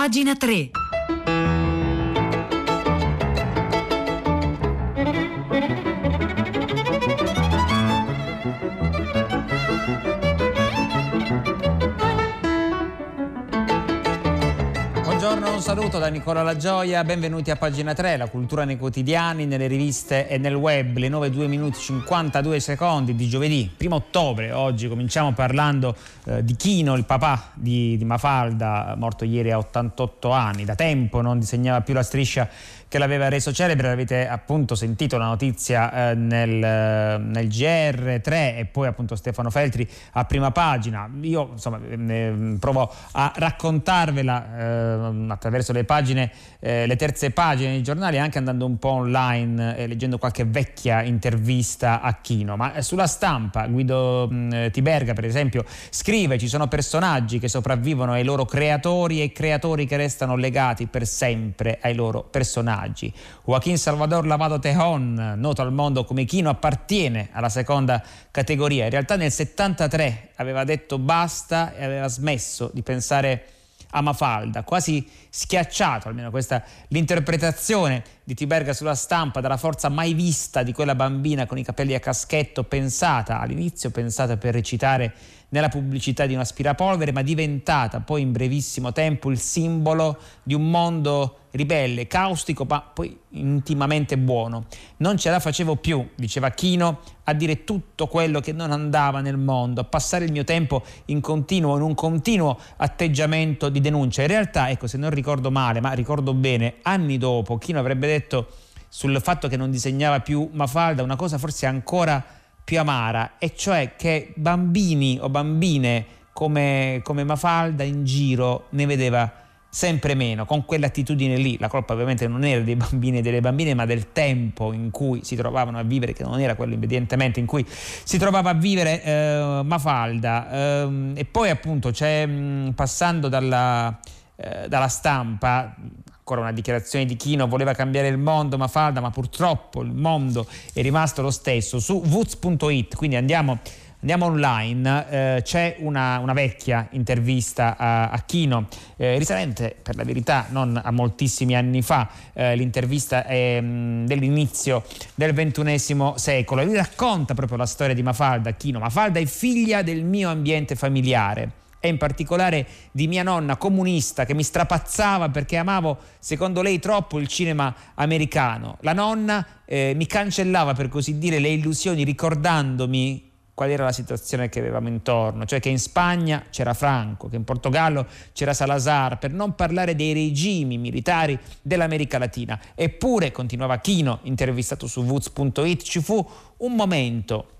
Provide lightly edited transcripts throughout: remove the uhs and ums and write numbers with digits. Pagina 3. Buongiorno, un saluto da Nicola Lagioia, benvenuti a Pagina 3, la cultura nei quotidiani, nelle riviste e nel web. Le 9:52 di giovedì, 1 ottobre. Oggi cominciamo parlando di Chino, il papà di Mafalda, morto ieri a 88 anni. Da tempo non disegnava più la striscia che l'aveva reso celebre, l'avete appunto sentito la notizia nel GR3 e poi appunto Stefano Feltri a prima pagina. Io insomma provo a raccontarvela attraverso le pagine, le terze pagine dei giornali, anche andando un po' online, leggendo qualche vecchia intervista a Chino. Ma sulla Stampa Guido Tiberga per esempio scrive: ci sono personaggi che sopravvivono ai loro creatori e creatori che restano legati per sempre ai loro personaggi. Joaquin Salvador Lavado Tejón, noto al mondo come Chino, appartiene alla seconda categoria. In realtà nel 73 aveva detto basta e aveva smesso di pensare a Mafalda, quasi schiacciato, almeno questa l'interpretazione di Tiberga sulla Stampa, dalla forza mai vista di quella bambina con i capelli a caschetto, pensata all'inizio, pensata per recitare nella pubblicità di un aspirapolvere, ma diventata poi in brevissimo tempo il simbolo di un mondo ribelle, caustico, ma poi intimamente buono. Non ce la facevo più, diceva Chino, a dire tutto quello che non andava nel mondo, a passare il mio tempo in un continuo atteggiamento di denuncia. In realtà, ecco, se non ricordo male, ma ricordo bene, anni dopo Chino avrebbe detto sul fatto che non disegnava più Mafalda una cosa forse ancora più amara, e cioè che bambini o bambine come Mafalda in giro ne vedeva sempre meno, con quell'attitudine lì. La colpa ovviamente non era dei bambini e delle bambine, ma del tempo in cui si trovavano a vivere, che non era quello evidentemente in cui si trovava a vivere Mafalda. E poi appunto c'è, passando dalla Stampa, ancora una dichiarazione di Chino: voleva cambiare il mondo Mafalda, ma purtroppo il mondo è rimasto lo stesso. Su vutz.it, quindi andiamo online, c'è una vecchia intervista a Chino, risalente per la verità non a moltissimi anni fa. L'intervista è dell'inizio del XXI secolo. Lui racconta proprio la storia di Mafalda. Chino: Mafalda è figlia del mio ambiente familiare e in particolare di mia nonna comunista, che mi strapazzava perché amavo, secondo lei, troppo il cinema americano. La nonna mi cancellava, per così dire, le illusioni, ricordandomi qual era la situazione che avevamo intorno, cioè che in Spagna c'era Franco, che in Portogallo c'era Salazar, per non parlare dei regimi militari dell'America Latina. Eppure, continuava Chino, intervistato su vutz.it, ci fu un momento,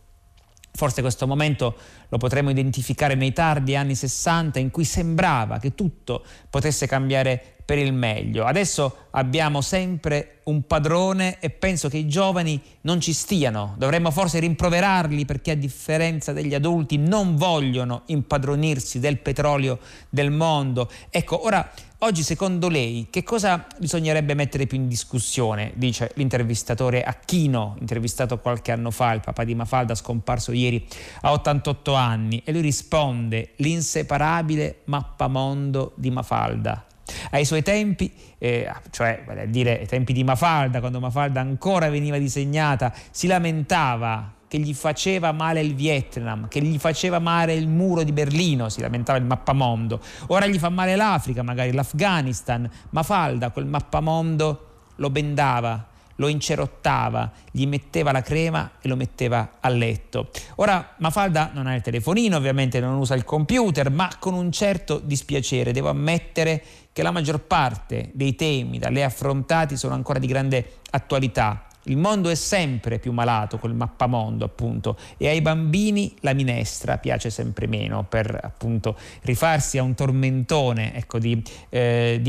forse questo momento lo potremmo identificare nei tardi anni 60, in cui sembrava che tutto potesse cambiare per il meglio. Adesso abbiamo sempre un padrone e penso che i giovani non ci stiano. Dovremmo forse rimproverarli perché, a differenza degli adulti, non vogliono impadronirsi del petrolio del mondo. Ecco, ora, oggi secondo lei che cosa bisognerebbe mettere più in discussione? Dice l'intervistatore a Chino, intervistato qualche anno fa, il papà di Mafalda, scomparso ieri a 88 anni. E lui risponde: l'inseparabile mappamondo di Mafalda. Ai suoi tempi, cioè vale a dire ai tempi di Mafalda, quando Mafalda ancora veniva disegnata, si lamentava che gli faceva male il Vietnam, che gli faceva male il muro di Berlino, si lamentava il mappamondo. Ora gli fa male l'Africa, magari l'Afghanistan. Mafalda quel mappamondo lo bendava, lo incerottava, gli metteva la crema e lo metteva a letto. Ora Mafalda non ha il telefonino, ovviamente non usa il computer, ma con un certo dispiacere devo ammettere che la maggior parte dei temi da lei affrontati sono ancora di grande attualità. Il mondo è sempre più malato, col mappamondo appunto, e ai bambini la minestra piace sempre meno, per appunto rifarsi a un tormentone, ecco, di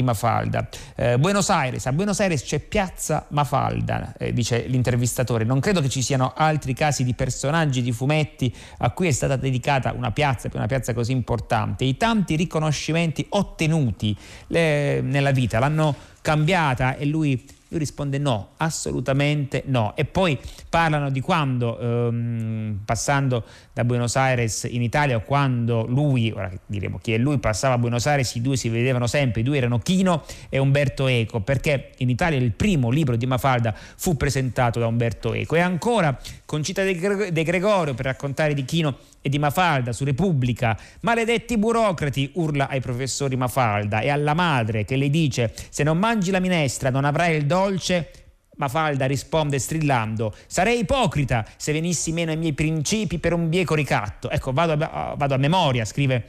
Mafalda. A Buenos Aires c'è piazza Mafalda, dice l'intervistatore. Non credo che ci siano altri casi di personaggi di fumetti a cui è stata dedicata una piazza così importante. I tanti riconoscimenti ottenuti nella vita l'hanno cambiata? E lui risponde no, assolutamente no. E poi parlano di quando, passando da Buenos Aires in Italia, o quando lui, ora diremo chi è lui, passava a Buenos Aires, i due si vedevano sempre, i due erano Chino e Umberto Eco, perché in Italia il primo libro di Mafalda fu presentato da Umberto Eco. E ancora Concita De Gregorio per raccontare di Chino e di Mafalda su Repubblica. Maledetti burocrati, urla ai professori Mafalda e alla madre che le dice: se non mangi la minestra non avrai il dolce. Mafalda risponde strillando: sarei ipocrita se venissi meno ai miei principi per un bieco ricatto. Ecco, vado a memoria, scrive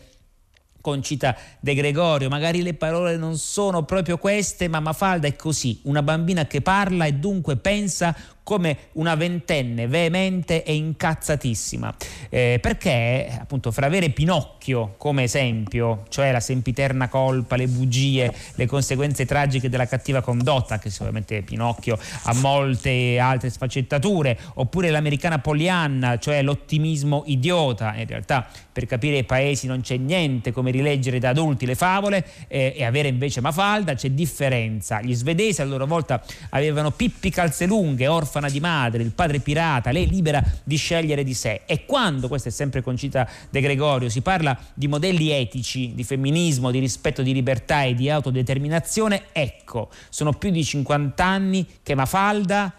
Concita De Gregorio, magari le parole non sono proprio queste, ma Mafalda è così, una bambina che parla e dunque pensa come una ventenne, veemente e incazzatissima, perché appunto fra avere Pinocchio come esempio, cioè la sempiterna colpa, le bugie, le conseguenze tragiche della cattiva condotta, che sicuramente Pinocchio ha molte altre sfaccettature, oppure l'americana Pollyanna, cioè l'ottimismo idiota, in realtà per capire i paesi non c'è niente come rileggere da adulti le favole, e avere invece Mafalda c'è differenza. Gli svedesi a loro volta avevano Pippi calze lunghe, orfana di madre, il padre pirata, lei libera di scegliere di sé. E quando, questa è sempre Concita De Gregorio, si parla di modelli etici, di femminismo, di rispetto di libertà e di autodeterminazione, ecco, sono più di 50 anni che Mafalda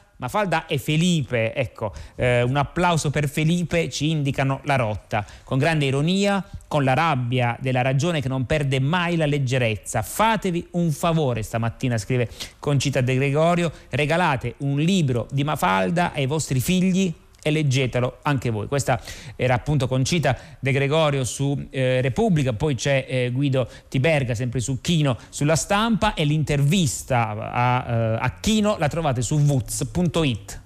e Felipe, ecco, un applauso per Felipe, ci indicano la rotta, con grande ironia, con la rabbia della ragione che non perde mai la leggerezza. Fatevi un favore stamattina, scrive Concita De Gregorio, regalate un libro di Mafalda ai vostri figli e leggetelo anche voi. Questa era appunto Concita De Gregorio su Repubblica. Poi c'è Guido Tiberga sempre su Chino sulla Stampa, e l'intervista a Chino la trovate su vutz.it.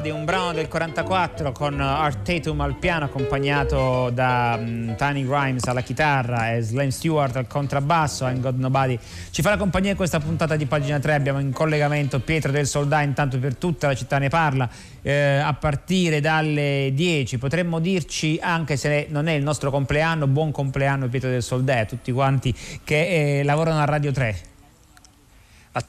Di un brano del 44 con Art Tatum al piano, accompagnato da Tiny Grimes alla chitarra e Slim Stewart al contrabbasso. I'm God Nobody ci farà compagnia in questa puntata di Pagina 3. Abbiamo in collegamento Pietro del Soldà, intanto per tutta la città ne parla, a partire dalle 10. Potremmo dirci, anche se non è il nostro compleanno, buon compleanno Pietro del Soldà a tutti quanti che lavorano a Radio 3.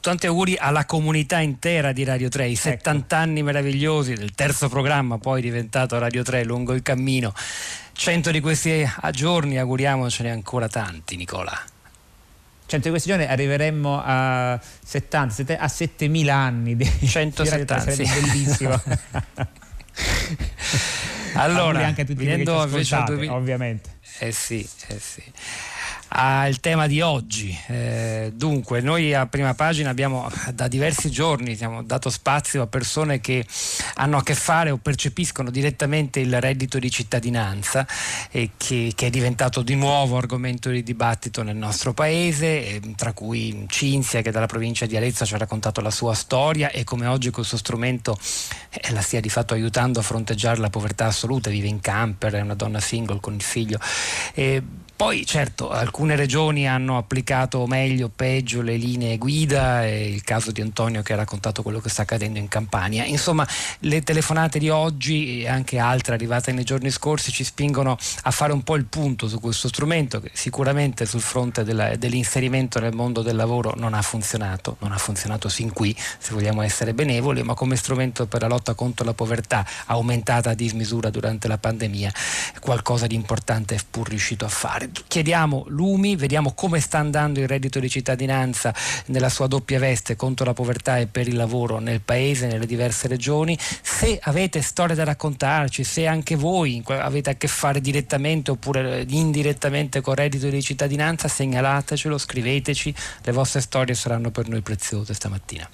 Tanti auguri alla comunità intera di Radio 3, i 70 anni meravigliosi del terzo programma poi diventato Radio 3, lungo il cammino. 100 di questi giorni, auguriamocene ancora tanti, Nicola. 100 di questi giorni arriveremmo a 7000 anni. 170, sarebbe sì. Bellissimo. Allora, anche a tutti venendo invece ovviamente. Eh sì. Al tema di oggi, dunque noi a Prima Pagina abbiamo da diversi giorni dato spazio a persone che hanno a che fare o percepiscono direttamente il reddito di cittadinanza, e che è diventato di nuovo argomento di dibattito nel nostro paese, tra cui Cinzia, che dalla provincia di Arezzo ci ha raccontato la sua storia e come oggi col suo strumento la stia di fatto aiutando a fronteggiare la povertà assoluta. Vive in camper, è una donna single con il figlio. Poi certo alcune regioni hanno applicato meglio o peggio le linee guida, e il caso di Antonio che ha raccontato quello che sta accadendo in Campania. Insomma, le telefonate di oggi e anche altre arrivate nei giorni scorsi ci spingono a fare un po' il punto su questo strumento, che sicuramente sul fronte dell'inserimento nel mondo del lavoro non ha funzionato sin qui, se vogliamo essere benevoli, ma come strumento per la lotta contro la povertà aumentata a dismisura durante la pandemia qualcosa di importante è pur riuscito a fare. Chiediamo lumi, vediamo come sta andando il reddito di cittadinanza nella sua doppia veste, contro la povertà e per il lavoro, nel paese, nelle diverse regioni. Se avete storie da raccontarci, se anche voi avete a che fare direttamente oppure indirettamente con il reddito di cittadinanza, segnalatecelo, scriveteci, le vostre storie saranno per noi preziose stamattina.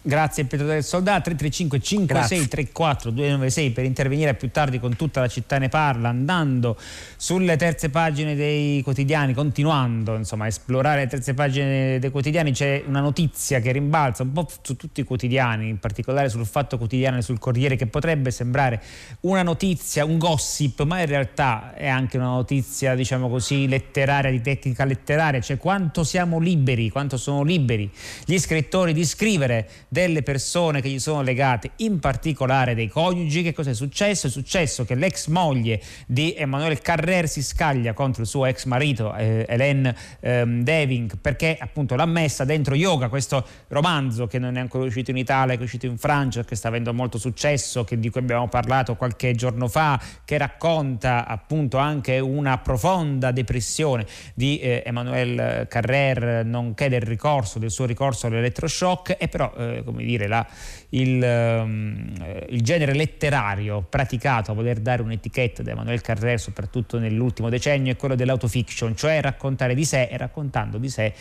Grazie Pietro del Soldà. 335 56 34 296 per intervenire più tardi con Tutta la città ne parla, andando sulle terze pagine dei quotidiani, continuando insomma a esplorare le terze pagine dei quotidiani. C'è una notizia che rimbalza un po' su tutti i quotidiani, in particolare sul Fatto Quotidiano e sul Corriere, che potrebbe sembrare una notizia, un gossip, ma in realtà è anche una notizia, diciamo così, letteraria, di tecnica letteraria, cioè quanto siamo liberi, quanto sono liberi gli scrittori di scrivere delle persone che gli sono legate, in particolare dei coniugi. Che cosa è successo? È successo che l'ex moglie di Emmanuel Carrère si scaglia contro il suo ex marito Hélène Devynck, perché appunto l'ha messa dentro Yoga, questo romanzo che non è ancora uscito in Italia, che è uscito in Francia, che sta avendo molto successo, che di cui abbiamo parlato qualche giorno fa, che racconta appunto anche una profonda depressione di Emmanuel Carrère, nonché del suo ricorso all'elettroshock. E però come dire, il genere letterario praticato a voler dare un'etichetta da Emmanuel Carrère, soprattutto nell'ultimo decennio, è quello dell'autofiction, cioè raccontare di sé, e raccontando di sé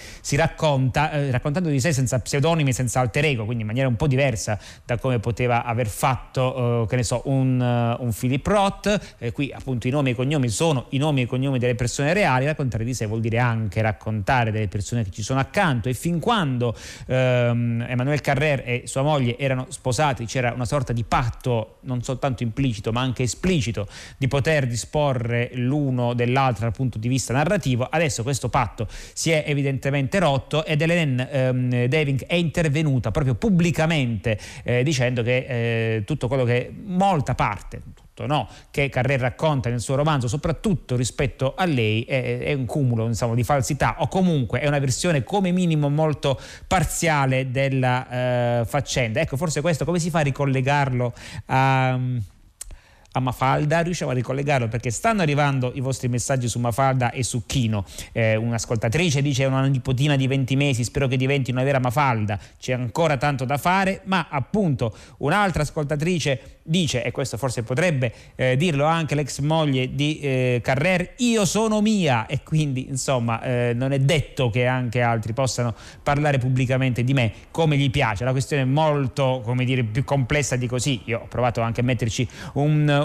senza pseudonimi, senza alter ego, quindi in maniera un po' diversa da come poteva aver fatto un Philip Roth. Qui appunto i nomi e i cognomi sono i nomi e i cognomi delle persone reali. Raccontare di sé vuol dire anche raccontare delle persone che ci sono accanto, e fin quando Emmanuel Carrère e sua moglie erano sposati c'era una sorta di patto, non soltanto implicito ma anche esplicito, di poter disporre l'uno dell'altro dal punto di vista narrativo. Adesso questo patto si è evidentemente rotto, ed Hélène Devynck è intervenuta proprio pubblicamente dicendo che tutto quello che molta parte che Carrère racconta nel suo romanzo, soprattutto rispetto a lei, è un cumulo insomma di falsità, o comunque è una versione come minimo molto parziale della faccenda. Ecco, forse questo come si fa a ricollegarlo a Mafalda? Riusciamo a ricollegarlo, perché stanno arrivando i vostri messaggi su Mafalda e su Chino. Un'ascoltatrice dice: una nipotina di 20 mesi, spero che diventi una vera Mafalda, c'è ancora tanto da fare. Ma appunto un'altra ascoltatrice dice, e questo forse potrebbe dirlo anche l'ex moglie di Carrère: io sono mia. E quindi insomma non è detto che anche altri possano parlare pubblicamente di me come gli piace. La questione è molto, come dire, più complessa di così. Io ho provato anche a metterci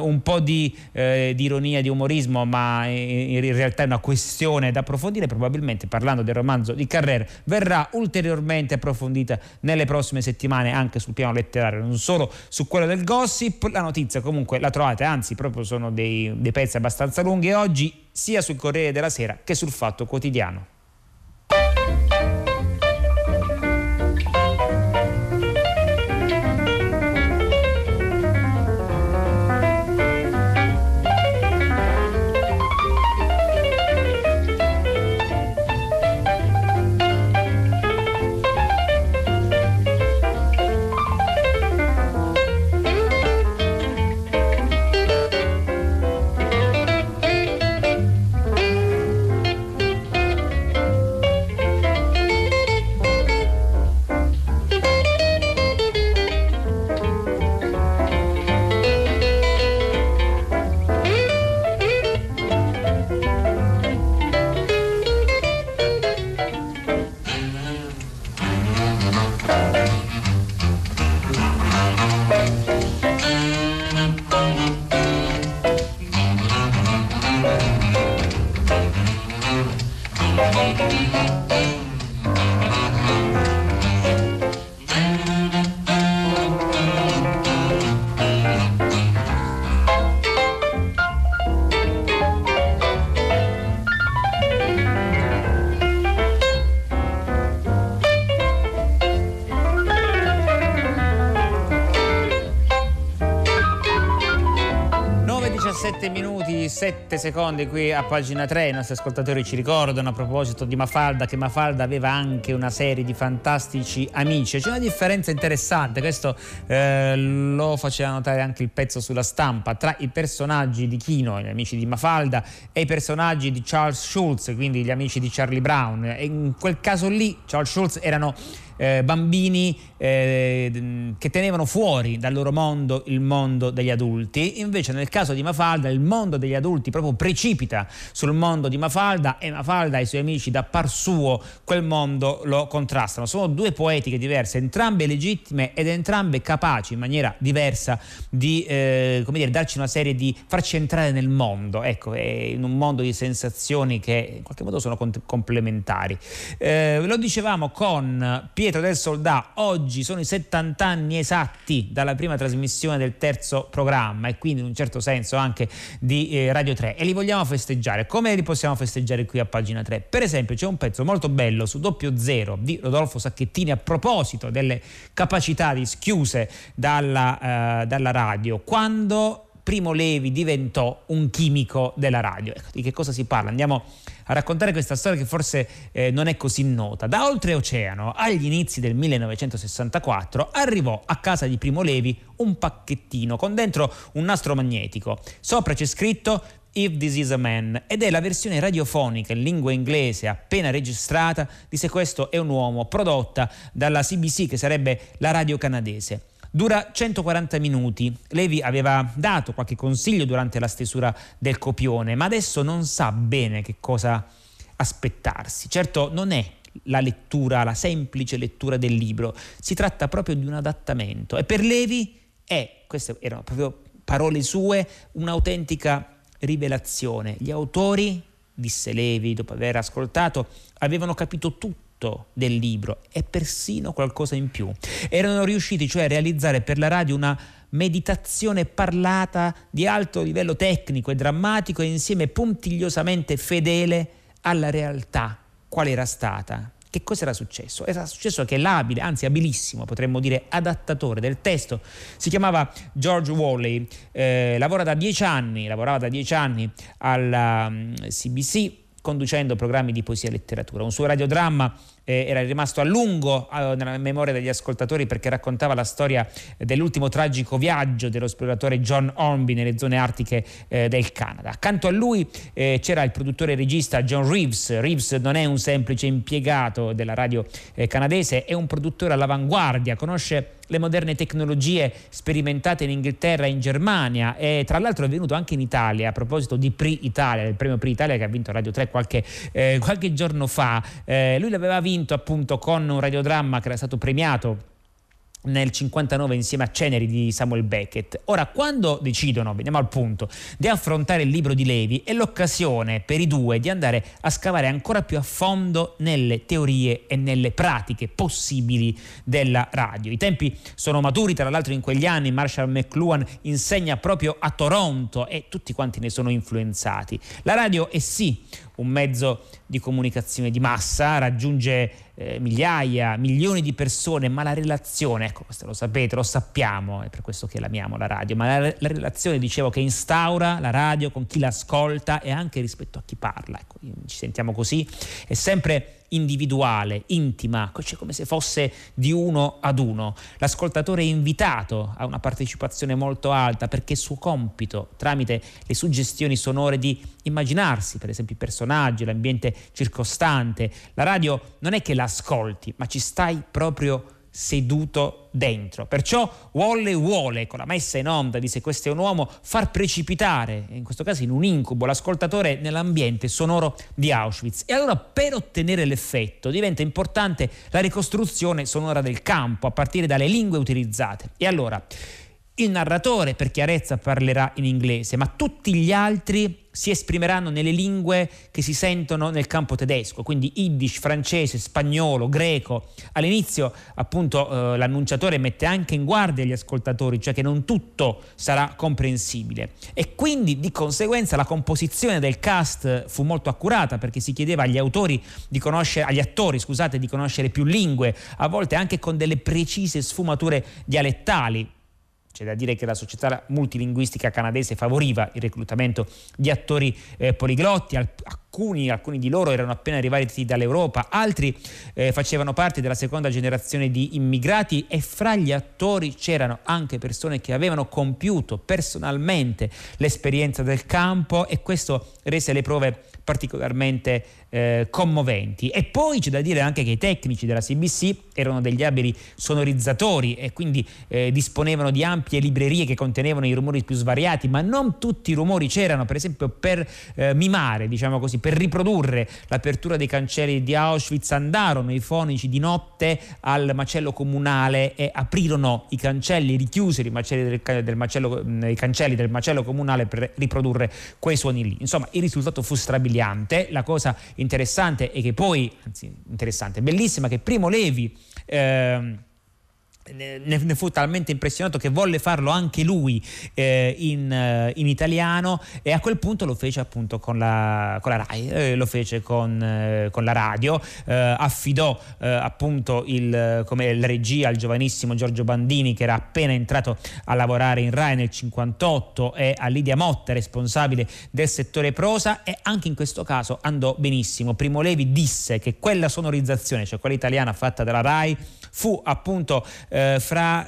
un po' di ironia, di umorismo, ma in realtà è una questione da approfondire. Probabilmente, parlando del romanzo di Carrère, verrà ulteriormente approfondita nelle prossime settimane, anche sul piano letterario, non solo su quello del gossip. La notizia comunque la trovate, anzi proprio sono dei pezzi abbastanza lunghi oggi, sia sul Corriere della Sera che sul Fatto Quotidiano. 7 minuti 7 secondi qui a pagina 3. I nostri ascoltatori ci ricordano a proposito di Mafalda che Mafalda aveva anche una serie di fantastici amici. C'è una differenza interessante, questo lo faceva notare anche il pezzo sulla stampa, tra i personaggi di Kino, gli amici di Mafalda, e i personaggi di Charles Schulz, quindi gli amici di Charlie Brown. E in quel caso lì Charles Schulz erano bambini che tenevano fuori dal loro mondo il mondo degli adulti, invece nel caso di Mafalda il mondo degli adulti proprio precipita sul mondo di Mafalda, e Mafalda e i suoi amici da par suo quel mondo lo contrastano. Sono due poetiche diverse, entrambe legittime ed entrambe capaci in maniera diversa di darci una serie di farci entrare nel mondo, ecco, in un mondo di sensazioni che in qualche modo sono complementari. Lo dicevamo con Pietro del Soldà, oggi sono i 70 anni esatti dalla prima trasmissione del terzo programma e quindi in un certo senso anche di Radio 3, e li vogliamo festeggiare. Come li possiamo festeggiare qui a pagina 3? Per esempio c'è un pezzo molto bello su doppio zero di Rodolfo Sacchettini a proposito delle capacità dischiuse dalla radio, quando Primo Levi diventò un chimico della radio. Ecco, di che cosa si parla? Andiamo a raccontare questa storia che forse non è così nota. Da oltreoceano, agli inizi del 1964, arrivò a casa di Primo Levi un pacchettino con dentro un nastro magnetico. Sopra c'è scritto If This Is A Man, ed è la versione radiofonica in lingua inglese appena registrata di Se Questo È un Uomo, prodotta dalla CBC, che sarebbe la radio canadese. Dura 140 minuti. Levi aveva dato qualche consiglio durante la stesura del copione, ma adesso non sa bene che cosa aspettarsi. Certo non è la semplice lettura del libro, si tratta proprio di un adattamento. E per Levi queste erano proprio parole sue, un'autentica rivelazione. Gli autori, disse Levi dopo aver ascoltato, avevano capito tutto del libro e persino qualcosa in più. Erano riusciti cioè a realizzare per la radio una meditazione parlata di alto livello tecnico e drammatico e insieme puntigliosamente fedele alla realtà qual era stata. Che cosa era successo? Era successo che l'abile, anzi abilissimo, potremmo dire, adattatore del testo, si chiamava George Worley, lavorava da 10 anni alla CBC conducendo programmi di poesia e letteratura. Un suo radiodramma era rimasto a lungo nella memoria degli ascoltatori perché raccontava la storia dell'ultimo tragico viaggio dello esploratore John Hornby nelle zone artiche del Canada. Accanto a lui c'era il produttore e regista John Reeves. Reeves non è un semplice impiegato della radio canadese, è un produttore all'avanguardia, conosce le moderne tecnologie sperimentate in Inghilterra e in Germania, e tra l'altro è venuto anche in Italia a proposito di Prix Italia, il premio Prix Italia che ha vinto Radio 3 qualche giorno fa. Lui l'aveva vinto appunto con un radiodramma che era stato premiato nel 59 insieme a Ceneri di Samuel Beckett. Ora, quando decidono, veniamo al punto, di affrontare il libro di Levi, è l'occasione per i due di andare a scavare ancora più a fondo nelle teorie e nelle pratiche possibili della radio. I tempi sono maturi, tra l'altro in quegli anni Marshall McLuhan insegna proprio a Toronto e tutti quanti ne sono influenzati. La radio è sì un mezzo di comunicazione di massa, raggiunge milioni di persone, ma la relazione, ecco, questo lo sapete, lo sappiamo, è per questo che l'amiamo la radio, ma la relazione, dicevo, che instaura la radio con chi l'ascolta e anche rispetto a chi parla, ecco, ci sentiamo così, è sempre individuale, intima, cioè come se fosse di uno ad uno. L'ascoltatore è invitato a una partecipazione molto alta perché è suo compito, tramite le suggestioni sonore, di immaginarsi, per esempio, i personaggi, l'ambiente circostante. La radio non è che ascolti, ma ci stai proprio seduto dentro. Perciò vuole con la messa in onda di Se Questo È un Uomo far precipitare, in questo caso in un incubo, l'ascoltatore nell'ambiente sonoro di Auschwitz. E allora, per ottenere l'effetto, diventa importante la ricostruzione sonora del campo a partire dalle lingue utilizzate. E allora il narratore, per chiarezza, parlerà in inglese, ma tutti gli altri si esprimeranno nelle lingue che si sentono nel campo tedesco, quindi yiddish, francese, spagnolo, greco. All'inizio, appunto, l'annunciatore mette anche in guardia gli ascoltatori, cioè che non tutto sarà comprensibile. E quindi, di conseguenza, la composizione del cast fu molto accurata, perché si chiedeva agli attori di conoscere più lingue, a volte anche con delle precise sfumature dialettali. C'è da dire che la società multilinguistica canadese favoriva il reclutamento di attori poliglotti, alcuni di loro erano appena arrivati dall'Europa, altri facevano parte della seconda generazione di immigrati, e fra gli attori c'erano anche persone che avevano compiuto personalmente l'esperienza del campo, e questo rese le prove particolarmente commoventi. E poi c'è da dire anche che i tecnici della CBC erano degli abili sonorizzatori e quindi disponevano di ampie librerie che contenevano i rumori più svariati, ma non tutti i rumori c'erano. Per esempio, per mimare, diciamo così, per riprodurre l'apertura dei cancelli di Auschwitz, andarono i fonici di notte al macello comunale e aprirono i cancelli, richiusero i cancelli del macello comunale per riprodurre quei suoni lì. Insomma, il risultato fu strabiliante. La cosa interessante è che poi, anzi interessante, bellissima, che Primo Levi ne fu talmente impressionato che volle farlo anche lui in italiano, e a quel punto lo fece appunto con la RAI, lo fece con la radio, affidò appunto la regia al giovanissimo Giorgio Bandini, che era appena entrato a lavorare in RAI nel 1958, e a Lidia Motta, responsabile del settore prosa, e anche in questo caso andò benissimo. Primo Levi disse che quella sonorizzazione, cioè quella italiana fatta dalla RAI, fu appunto fra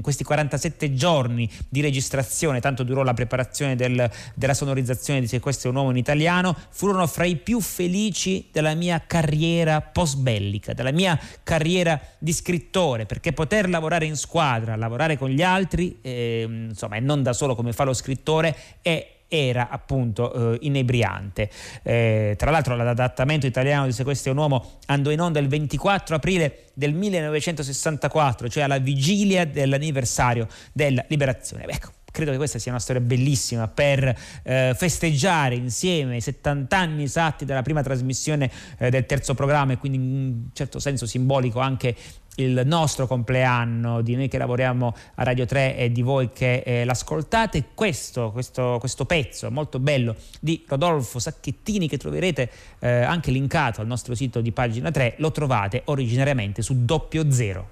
questi 47 giorni di registrazione, tanto durò la preparazione della sonorizzazione di Se questo è un uomo in italiano, furono fra i più felici della mia carriera post-bellica, della mia carriera di scrittore, perché poter lavorare in squadra, lavorare con gli altri, insomma, e non da solo come fa lo scrittore, era appunto inebriante. Tra l'altro, l'adattamento italiano di Se questo è un uomo andò in onda il 24 aprile del 1964, cioè alla vigilia dell'anniversario della liberazione. Ecco, credo che questa sia una storia bellissima per festeggiare insieme i 70 anni esatti dalla prima trasmissione del terzo programma, e quindi in un certo senso simbolico anche il nostro compleanno, di noi che lavoriamo a Radio 3 e di voi che l'ascoltate. Questo pezzo molto bello di Rodolfo Sacchettini, che troverete anche linkato al nostro sito di Pagina 3, lo trovate originariamente su doppio zero.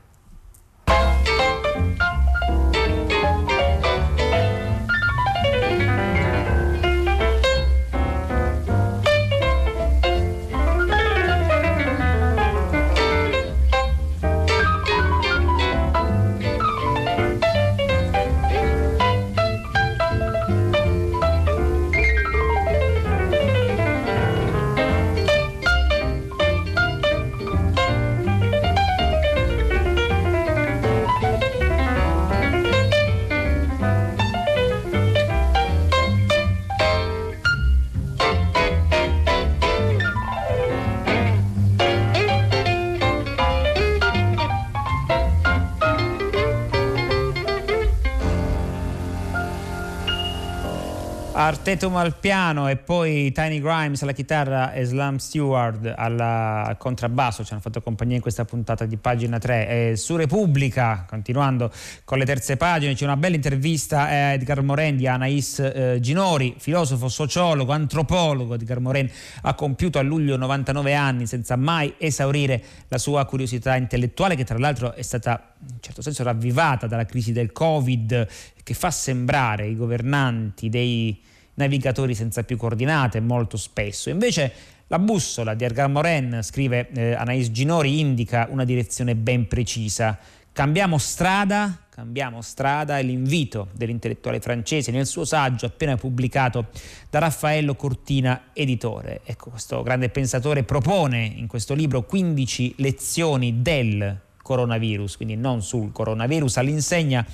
Art Tatum al piano e poi Tiny Grimes alla chitarra e Slim Stewart al contrabbasso ci hanno fatto compagnia in questa puntata di Pagina 3. Su Repubblica, continuando con le terze pagine, c'è una bella intervista a Edgar Morin di Anaïs Ginori, filosofo, sociologo, antropologo. Edgar Morin ha compiuto a luglio 99 anni senza mai esaurire la sua curiosità intellettuale, che tra l'altro è stata in certo senso ravvivata dalla crisi del Covid, che fa sembrare i governanti dei navigatori senza più coordinate molto spesso. Invece la bussola di Edgar Morin, scrive Anaïs Ginori, indica una direzione ben precisa. Cambiamo strada, è l'invito dell'intellettuale francese nel suo saggio appena pubblicato da Raffaello Cortina Editore. Ecco, questo grande pensatore propone in questo libro 15 lezioni del coronavirus, quindi non sul coronavirus, all'insegna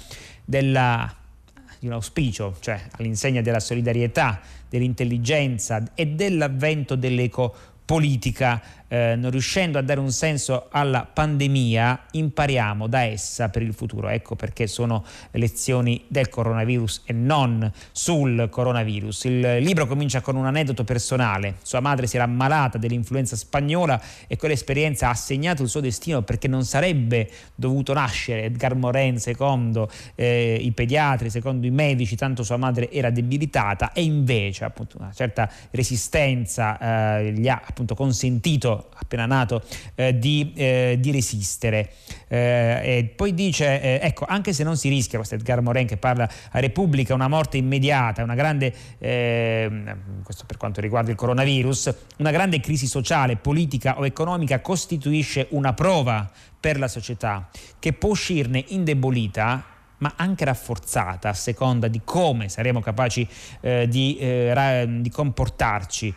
di un auspicio, cioè all'insegna della solidarietà, dell'intelligenza e dell'avvento dell'ecopolitica. Non riuscendo a dare un senso alla pandemia, impariamo da essa per il futuro. Ecco perché sono lezioni del coronavirus e non sul coronavirus. Il libro comincia con un aneddoto personale. Sua madre si era ammalata dell'influenza spagnola e quell'esperienza ha segnato il suo destino, perché non sarebbe dovuto nascere Edgar Morin secondo i pediatri, secondo i medici, tanto sua madre era debilitata, e invece appunto una certa resistenza gli ha appunto consentito modo, appena nato, di resistere. E poi dice, ecco, anche se non si rischia, questo è Edgar Morin che parla a Repubblica, una morte immediata, una grande, questo per quanto riguarda il coronavirus, una grande crisi sociale, politica o economica costituisce una prova per la società che può uscirne indebolita ma anche rafforzata a seconda di come saremo capaci di comportarci.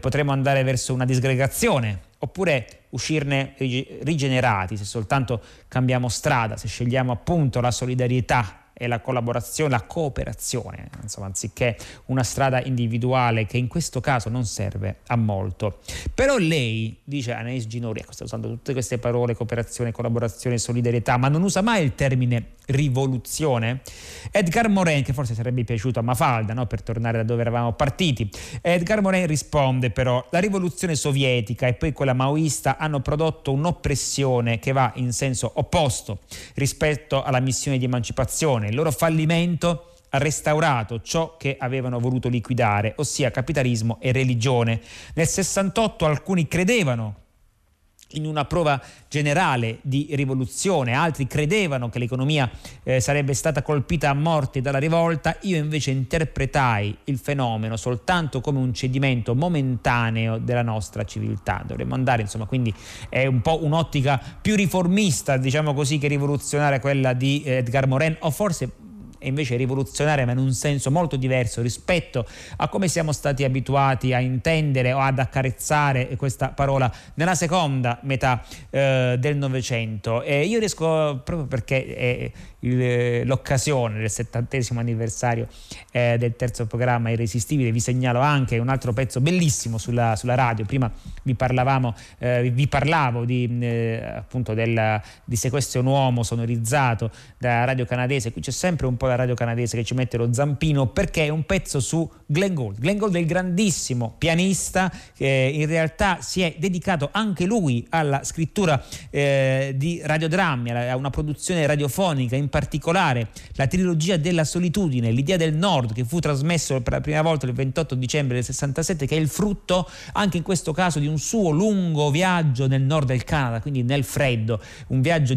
Potremo andare verso una disgregazione oppure uscirne rigenerati se soltanto cambiamo strada, se scegliamo appunto la solidarietà e la collaborazione, la cooperazione, insomma, anziché una strada individuale che in questo caso non serve a molto. Però lei, dice Anaïs Ginori, sta usando tutte queste parole, cooperazione, collaborazione, solidarietà, ma non usa mai il termine rivoluzione. Edgar Morin, che forse sarebbe piaciuto a Mafalda, no? Per tornare da dove eravamo partiti, Edgar Morin risponde però: la rivoluzione sovietica e poi quella maoista hanno prodotto un'oppressione che va in senso opposto rispetto alla missione di emancipazione. Il loro fallimento ha restaurato ciò che avevano voluto liquidare, ossia capitalismo e religione. Nel 68 alcuni credevano in una prova generale di rivoluzione, altri credevano che l'economia sarebbe stata colpita a morte dalla rivolta. Io invece interpretai il fenomeno soltanto come un cedimento momentaneo della nostra civiltà. Dovremmo andare, insomma, quindi è un po' un'ottica più riformista, diciamo così, che rivoluzionaria quella di Edgar Morin, o forse è invece rivoluzionaria ma in un senso molto diverso rispetto a come siamo stati abituati a intendere o ad accarezzare questa parola nella seconda metà del Novecento. E io riesco, proprio perché è l'occasione del 70° anniversario del terzo programma Irresistibile, vi segnalo anche un altro pezzo bellissimo sulla radio. Prima vi parlavo appunto di Se questo è un uomo, sonorizzato da radio canadese. Qui c'è sempre un po' la radio canadese che ci mette lo zampino, perché è un pezzo su Glenn Gould. Glenn Gould è il grandissimo pianista che in realtà si è dedicato anche lui alla scrittura di radiodrammi, a una produzione radiofonica, in particolare la trilogia della solitudine, l'idea del nord, che fu trasmesso per la prima volta il 28 dicembre del 67, che è il frutto anche in questo caso di un suo lungo viaggio nel nord del Canada, quindi nel freddo, un viaggio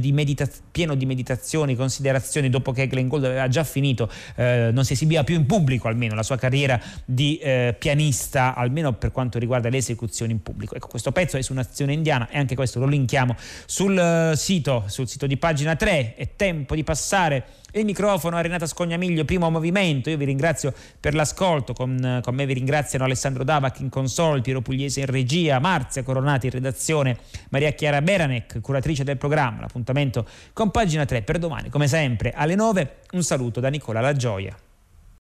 pieno di meditazioni, considerazioni, dopo che Glenn Gould aveva già finito, non si esibiva più in pubblico almeno la sua carriera di pianista, almeno per quanto riguarda le esecuzioni in pubblico. Ecco, questo pezzo è su un'azione indiana e anche questo lo linkiamo sul sito di Pagina 3. È tempo di passare il microfono a Renata Scognamiglio, Primo Movimento. Io vi ringrazio per l'ascolto, con me vi ringraziano Alessandro Davac in console, Piero Pugliese in regia, Marzia Coronati in redazione, Maria Chiara Beranec curatrice del programma. L'appuntamento con Pagina 3 per domani come sempre alle 9. Un saluto da Nicola Lagioia.